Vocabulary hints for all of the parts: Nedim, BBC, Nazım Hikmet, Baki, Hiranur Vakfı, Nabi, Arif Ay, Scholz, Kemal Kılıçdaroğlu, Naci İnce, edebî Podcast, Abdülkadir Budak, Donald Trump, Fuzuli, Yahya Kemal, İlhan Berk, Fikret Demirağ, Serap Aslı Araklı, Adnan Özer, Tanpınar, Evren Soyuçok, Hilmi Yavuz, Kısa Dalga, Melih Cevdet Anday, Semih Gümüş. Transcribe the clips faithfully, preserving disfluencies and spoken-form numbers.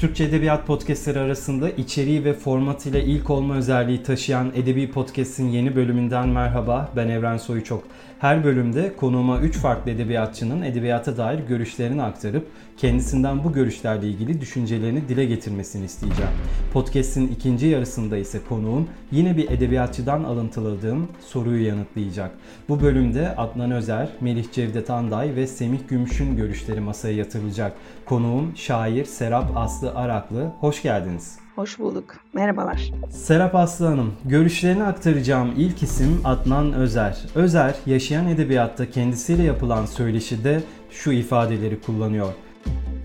Türkçe Edebiyat Podcast'ları arasında içeriği ve formatıyla ilk olma özelliği taşıyan Edebî Podcast'in yeni bölümünden merhaba, ben Evren Soyuçok. Her bölümde konuğuma üç farklı edebiyatçının edebiyata dair görüşlerini aktarıp kendisinden bu görüşlerle ilgili düşüncelerini dile getirmesini isteyeceğim. Podcast'in ikinci yarısında ise konuğum yine bir edebiyatçıdan alıntıladığım soruyu yanıtlayacak. Bu bölümde Adnan Özer, Melih Cevdet Anday ve Semih Gümüş'ün görüşleri masaya yatırılacak. Konuğum şair Serap Aslı Araklı. Hoş geldiniz. Hoş bulduk. Merhabalar. Serap Aslı Hanım, görüşlerini aktaracağım ilk isim Adnan Özer. Özer, yaşayan edebiyatta kendisiyle yapılan söyleşide şu ifadeleri kullanıyor.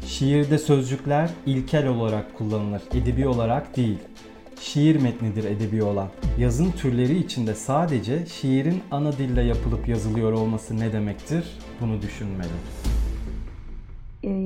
Şiirde sözcükler ilkel olarak kullanılır, edebi olarak değil. Şiir metnidir edebi olan. Yazın türleri içinde sadece şiirin ana dille yapılıp yazılıyor olması ne demektir? Bunu düşünmeli.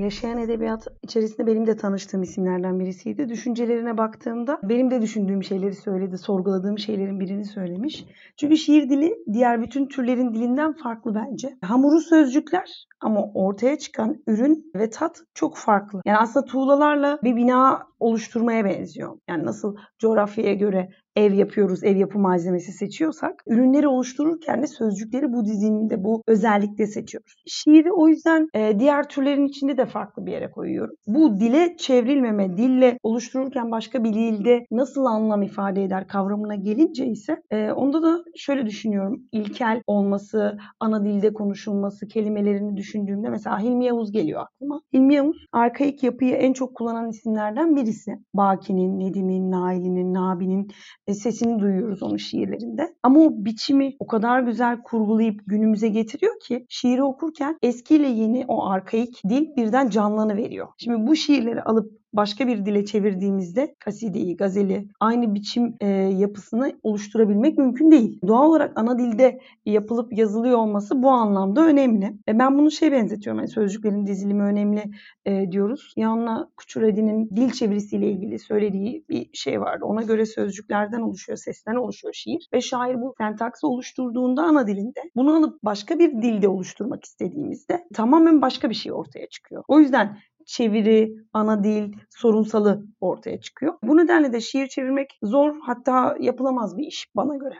Yaşayan edebiyat içerisinde benim de tanıştığım isimlerden birisiydi. Düşüncelerine baktığımda benim de düşündüğüm şeyleri söyledi, sorguladığım şeylerin birini söylemiş. Çünkü şiir dili diğer bütün türlerin dilinden farklı bence. Hamuru sözcükler ama ortaya çıkan ürün ve tat çok farklı. Yani aslında tuğlalarla bir bina oluşturmaya benziyor. Yani nasıl coğrafyaya göre ev yapıyoruz, ev yapı malzemesi seçiyorsak, ürünleri oluştururken de sözcükleri bu dizimde, bu özellikle seçiyoruz. Şiiri o yüzden e, diğer türlerin içinde de farklı bir yere koyuyorum. Bu dile çevrilmeme, dille oluştururken başka bir dilde nasıl anlam ifade eder kavramına gelince ise e, onda da şöyle düşünüyorum. İlkel olması, ana dilde konuşulması, kelimelerini düşündüğümde mesela Hilmi Yavuz geliyor aklıma. Hilmi Yavuz, arkaik yapıyı en çok kullanan isimlerden birisi. Baki'nin, Nedim'in, Nail'in, Nabi'nin sesini duyuyoruz onun şiirlerinde. Ama o biçimi o kadar güzel kurgulayıp günümüze getiriyor ki şiiri okurken eskiyle yeni o arkaik dil birden canlanıveriyor. Şimdi bu şiirleri alıp başka bir dile çevirdiğimizde kasideyi, gazeli aynı biçim e, yapısını oluşturabilmek mümkün değil. Doğal olarak ana dilde yapılıp yazılıyor olması bu anlamda önemli. E, ben bunu şey benzetiyorum. Yani sözcüklerin dizilimi önemli e, diyoruz. Yanına Kuçuradi'nin dil çevirisiyle ilgili söylediği bir şey vardı. Ona göre sözcüklerden oluşuyor, sesten oluşuyor şiir. Ve şair bu sentaksı oluşturduğunda ana dilinde bunu alıp başka bir dilde oluşturmak istediğimizde tamamen başka bir şey ortaya çıkıyor. O yüzden çeviri, ana dil, sorunsalı ortaya çıkıyor. Bu nedenle de şiir çevirmek zor, hatta yapılamaz bir iş bana göre.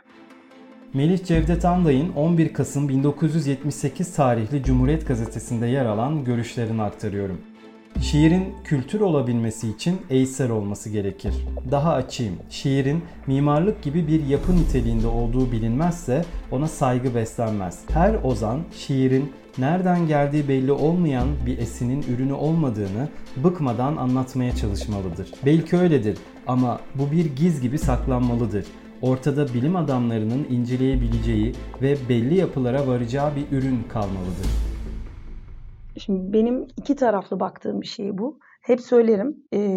Melih Cevdet Anday'ın on bir Kasım bin dokuz yüz yetmiş sekiz tarihli Cumhuriyet Gazetesi'nde yer alan görüşlerini aktarıyorum. Şiirin kültür olabilmesi için eser olması gerekir. Daha açayım. Şiirin mimarlık gibi bir yapı niteliğinde olduğu bilinmezse ona saygı beslenmez. Her ozan şiirin nereden geldiği belli olmayan bir esinin ürünü olmadığını bıkmadan anlatmaya çalışmalıdır. Belki öyledir ama bu bir giz gibi saklanmalıdır. Ortada bilim adamlarının inceleyebileceği ve belli yapılara varacağı bir ürün kalmalıdır. Şimdi benim iki taraflı baktığım bir şey bu. Hep söylerim,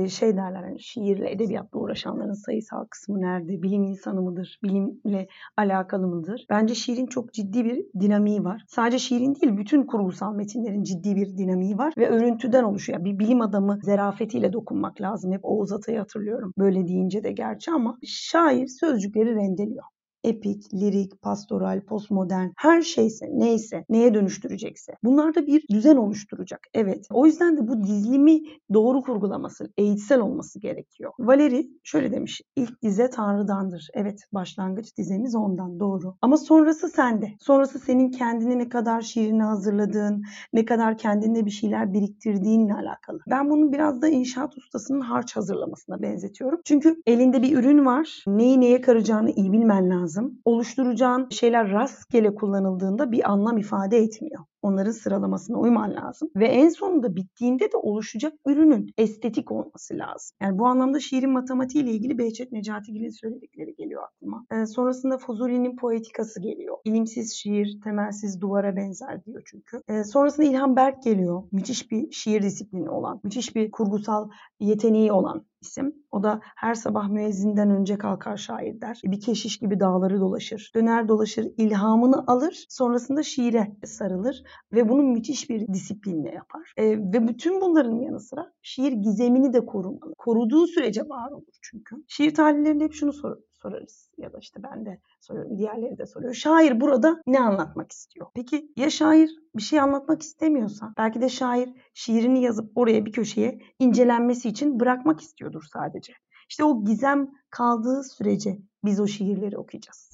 şey derler, yani şiirle, edebiyatla uğraşanların sayısal kısmı nerede? Bilim insanı mıdır? Bilimle alakalı mıdır? Bence şiirin çok ciddi bir dinamiği var. Sadece şiirin değil, bütün kurgusal metinlerin ciddi bir dinamiği var ve örüntüden oluşuyor. Bir bilim adamı zerafetiyle dokunmak lazım. Hep Oğuz Atay'ı hatırlıyorum. Böyle deyince de gerçi ama şair sözcükleri rendeliyor. Epik, lirik, pastoral, postmodern, her şeyse, neyse, neye dönüştürecekse. Bunlar da bir düzen oluşturacak. Evet. O yüzden de bu dizilimi doğru kurgulaması, eğitsel olması gerekiyor. Valeri şöyle demiş. İlk dize Tanrı'dandır. Evet, başlangıç dizemiz ondan. Doğru. Ama sonrası sende. Sonrası senin kendine ne kadar şiirini hazırladığın, ne kadar kendinde bir şeyler biriktirdiğinle alakalı. Ben bunu biraz da inşaat ustasının harç hazırlamasına benzetiyorum. Çünkü elinde bir ürün var. Neyi neye karacağını iyi bilmen lazım. Oluşturacağın şeyler rastgele kullanıldığında bir anlam ifade etmiyor. Onların sıralamasına uyman lazım. Ve en sonunda bittiğinde de oluşacak ürünün estetik olması lazım. Yani bu anlamda şiirin matematiğiyle ilgili Behçet Necatigil'in söyledikleri geliyor aklıma. Yani sonrasında Fuzuli'nin poetikası geliyor. İlimsiz şiir, temelsiz duvara benzer diyor çünkü. E sonrasında İlhan Berk geliyor. Müthiş bir şiir disiplini olan, müthiş bir kurgusal yeteneği olan isim. O da her sabah müezzinden önce kalkar şair der. Bir keşiş gibi dağları dolaşır. Döner dolaşır, ilhamını alır. Sonrasında şiire sarılır. Ve bunu müthiş bir disiplinle yapar. E, ve bütün bunların yanı sıra şiir gizemini de korumalı. Koruduğu sürece var olur çünkü. Şiir tarihlerinde hep şunu soruyoruz. sorarız ya da işte ben de soruyorum, diğerleri de soruyor. Şair burada ne anlatmak istiyor? Peki ya şair bir şey anlatmak istemiyorsa? Belki de şair şiirini yazıp oraya bir köşeye incelenmesi için bırakmak istiyordur sadece. İşte o gizem kaldığı sürece biz o şiirleri okuyacağız.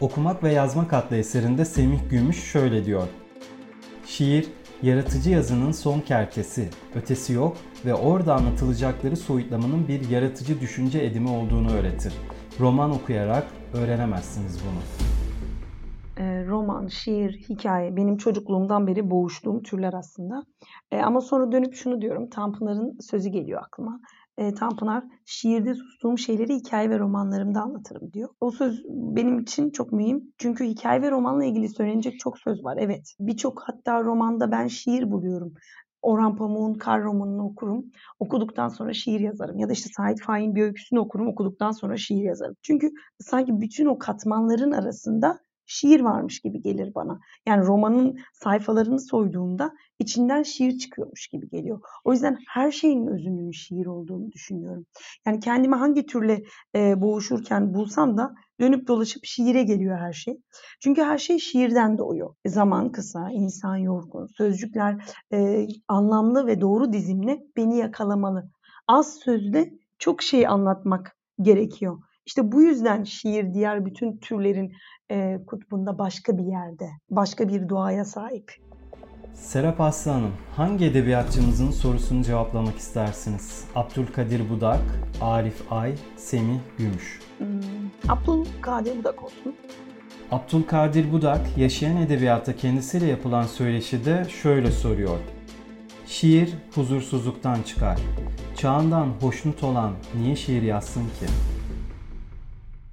Okumak ve Yazmak adlı eserinde Semih Gümüş şöyle diyor. Şiir, yaratıcı yazının son kertesi, ötesi yok ve orada anlatılacakları soyutlamanın bir yaratıcı düşünce edimi olduğunu öğretir. Roman okuyarak öğrenemezsiniz bunu. Roman, şiir, hikaye benim çocukluğumdan beri boğuştuğum türler aslında. Ama sonra dönüp şunu diyorum, Tanpınar'ın sözü geliyor aklıma. E, Tanpınar, şiirde sustuğum şeyleri hikaye ve romanlarımda anlatırım diyor. O söz benim için çok mühim. Çünkü hikaye ve romanla ilgili söylenecek çok söz var. Evet, birçok hatta romanda ben şiir buluyorum. Orhan Pamuk'un Kar romanını okurum. Okuduktan sonra şiir yazarım. Ya da işte Sait Faik'in bir öyküsünü okurum. Okuduktan sonra şiir yazarım. Çünkü sanki bütün o katmanların arasında şiir varmış gibi gelir bana. Yani romanın sayfalarını soyduğumda içinden şiir çıkıyormuş gibi geliyor. O yüzden her şeyin özünün şiir olduğunu düşünüyorum. Yani kendimi hangi türle e, boğuşurken bulsam da dönüp dolaşıp şiire geliyor her şey. Çünkü her şey şiirden doğuyor. Zaman kısa, insan yorgun, sözcükler e, anlamlı ve doğru dizimle beni yakalamalı. Az sözde çok şey anlatmak gerekiyor. İşte bu yüzden şiir diğer bütün türlerin e, kutbunda başka bir yerde, başka bir doğaya sahip. Serap Aslı Hanım, hangi edebiyatçımızın sorusunu cevaplamak istersiniz? Abdülkadir Budak, Arif Ay, Semih Gümüş. Hmm, Abdülkadir Budak olsun. Abdülkadir Budak, yaşayan edebiyatta kendisiyle yapılan söyleşide şöyle soruyor. Şiir huzursuzluktan çıkar. Çağından hoşnut olan niye şiir yazsın ki?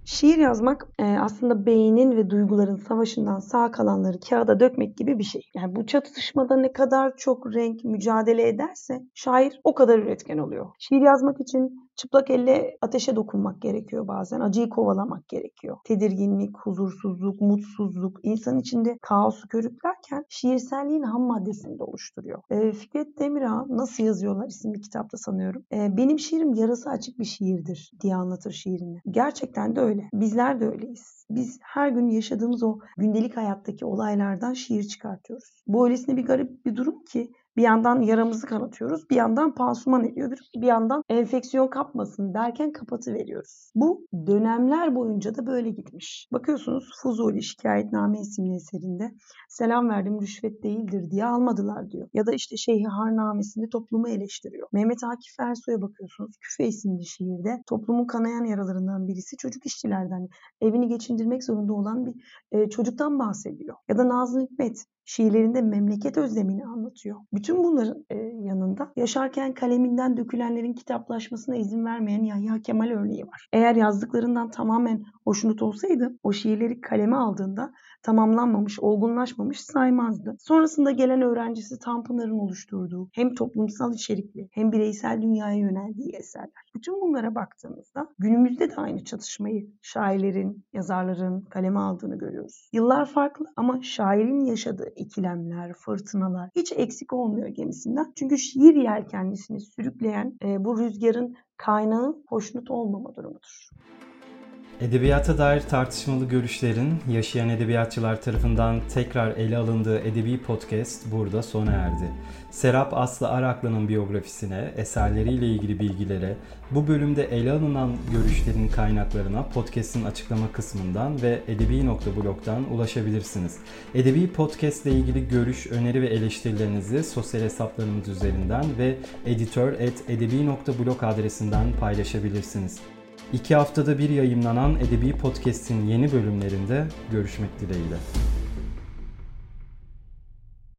Şiir yazmak aslında beynin ve duyguların savaşından sağ kalanları kağıda dökmek gibi bir şey. Yani bu çatışmada ne kadar çok renk mücadele ederse şair o kadar üretken oluyor. Şiir yazmak için çıplak elle ateşe dokunmak gerekiyor bazen. Acıyı kovalamak gerekiyor. Tedirginlik, huzursuzluk, mutsuzluk, insan içinde kaosu körüklerken şiirselliğin ham maddesini de oluşturuyor. E, Fikret Demirağ, Nasıl Yazıyorlar isimli kitapta sanıyorum. E, benim şiirim yarası açık bir şiirdir diye anlatır şiirini. Gerçekten de öyle. Bizler de öyleyiz. Biz her gün yaşadığımız o gündelik hayattaki olaylardan şiir çıkartıyoruz. Bu öylesine bir garip bir durum ki bir yandan yaramızı kanatıyoruz, bir yandan pansuman ediyoruz, bir yandan enfeksiyon kapmasın derken kapatıveriyoruz. Bu dönemler boyunca da böyle gitmiş. Bakıyorsunuz Fuzuli Şikayetname isimli eserinde selam verdim rüşvet değildir diye almadılar diyor. Ya da işte Şeyh Harnamesinde toplumu eleştiriyor. Mehmet Akif Ersoy'a bakıyorsunuz Küfe isimli şiirde toplumun kanayan yaralarından birisi çocuk işçilerden, evini geçindirmek zorunda olan bir e, çocuktan bahsediyor. Ya da Nazım Hikmet şiirlerinde memleket özlemini anlatıyor. Bütün bunların e, yanında yaşarken kaleminden dökülenlerin kitaplaşmasına izin vermeyen Yahya Kemal örneği var. Eğer yazdıklarından tamamen hoşnut olsaydı o şiirleri kaleme aldığında tamamlanmamış, olgunlaşmamış saymazdı. Sonrasında gelen öğrencisi Tanpınar'ın oluşturduğu hem toplumsal içerikli hem bireysel dünyaya yöneldiği eserler. Bütün bunlara baktığımızda günümüzde de aynı çatışmayı şairlerin, yazarların kaleme aldığını görüyoruz. Yıllar farklı ama şairin yaşadığı ikilemler, fırtınalar hiç eksik olmuyor gemisinden. Çünkü şiir yelkenlisini sürükleyen e, bu rüzgarın kaynağı hoşnut olmama durumudur. Edebiyata dair tartışmalı görüşlerin yaşayan edebiyatçılar tarafından tekrar ele alındığı edebî podcast burada sona erdi. Serap Aslı Araklı'nın biyografisine, eserleriyle ilgili bilgilere, bu bölümde ele alınan görüşlerin kaynaklarına podcast'in açıklama kısmından ve edebî nokta blog'dan ulaşabilirsiniz. Edebî podcast ile ilgili görüş, öneri ve eleştirilerinizi sosyal hesaplarımız üzerinden ve editör at edebî nokta blog adresinden paylaşabilirsiniz. İki haftada bir yayımlanan Edebî Podcast'in yeni bölümlerinde görüşmek dileğiyle.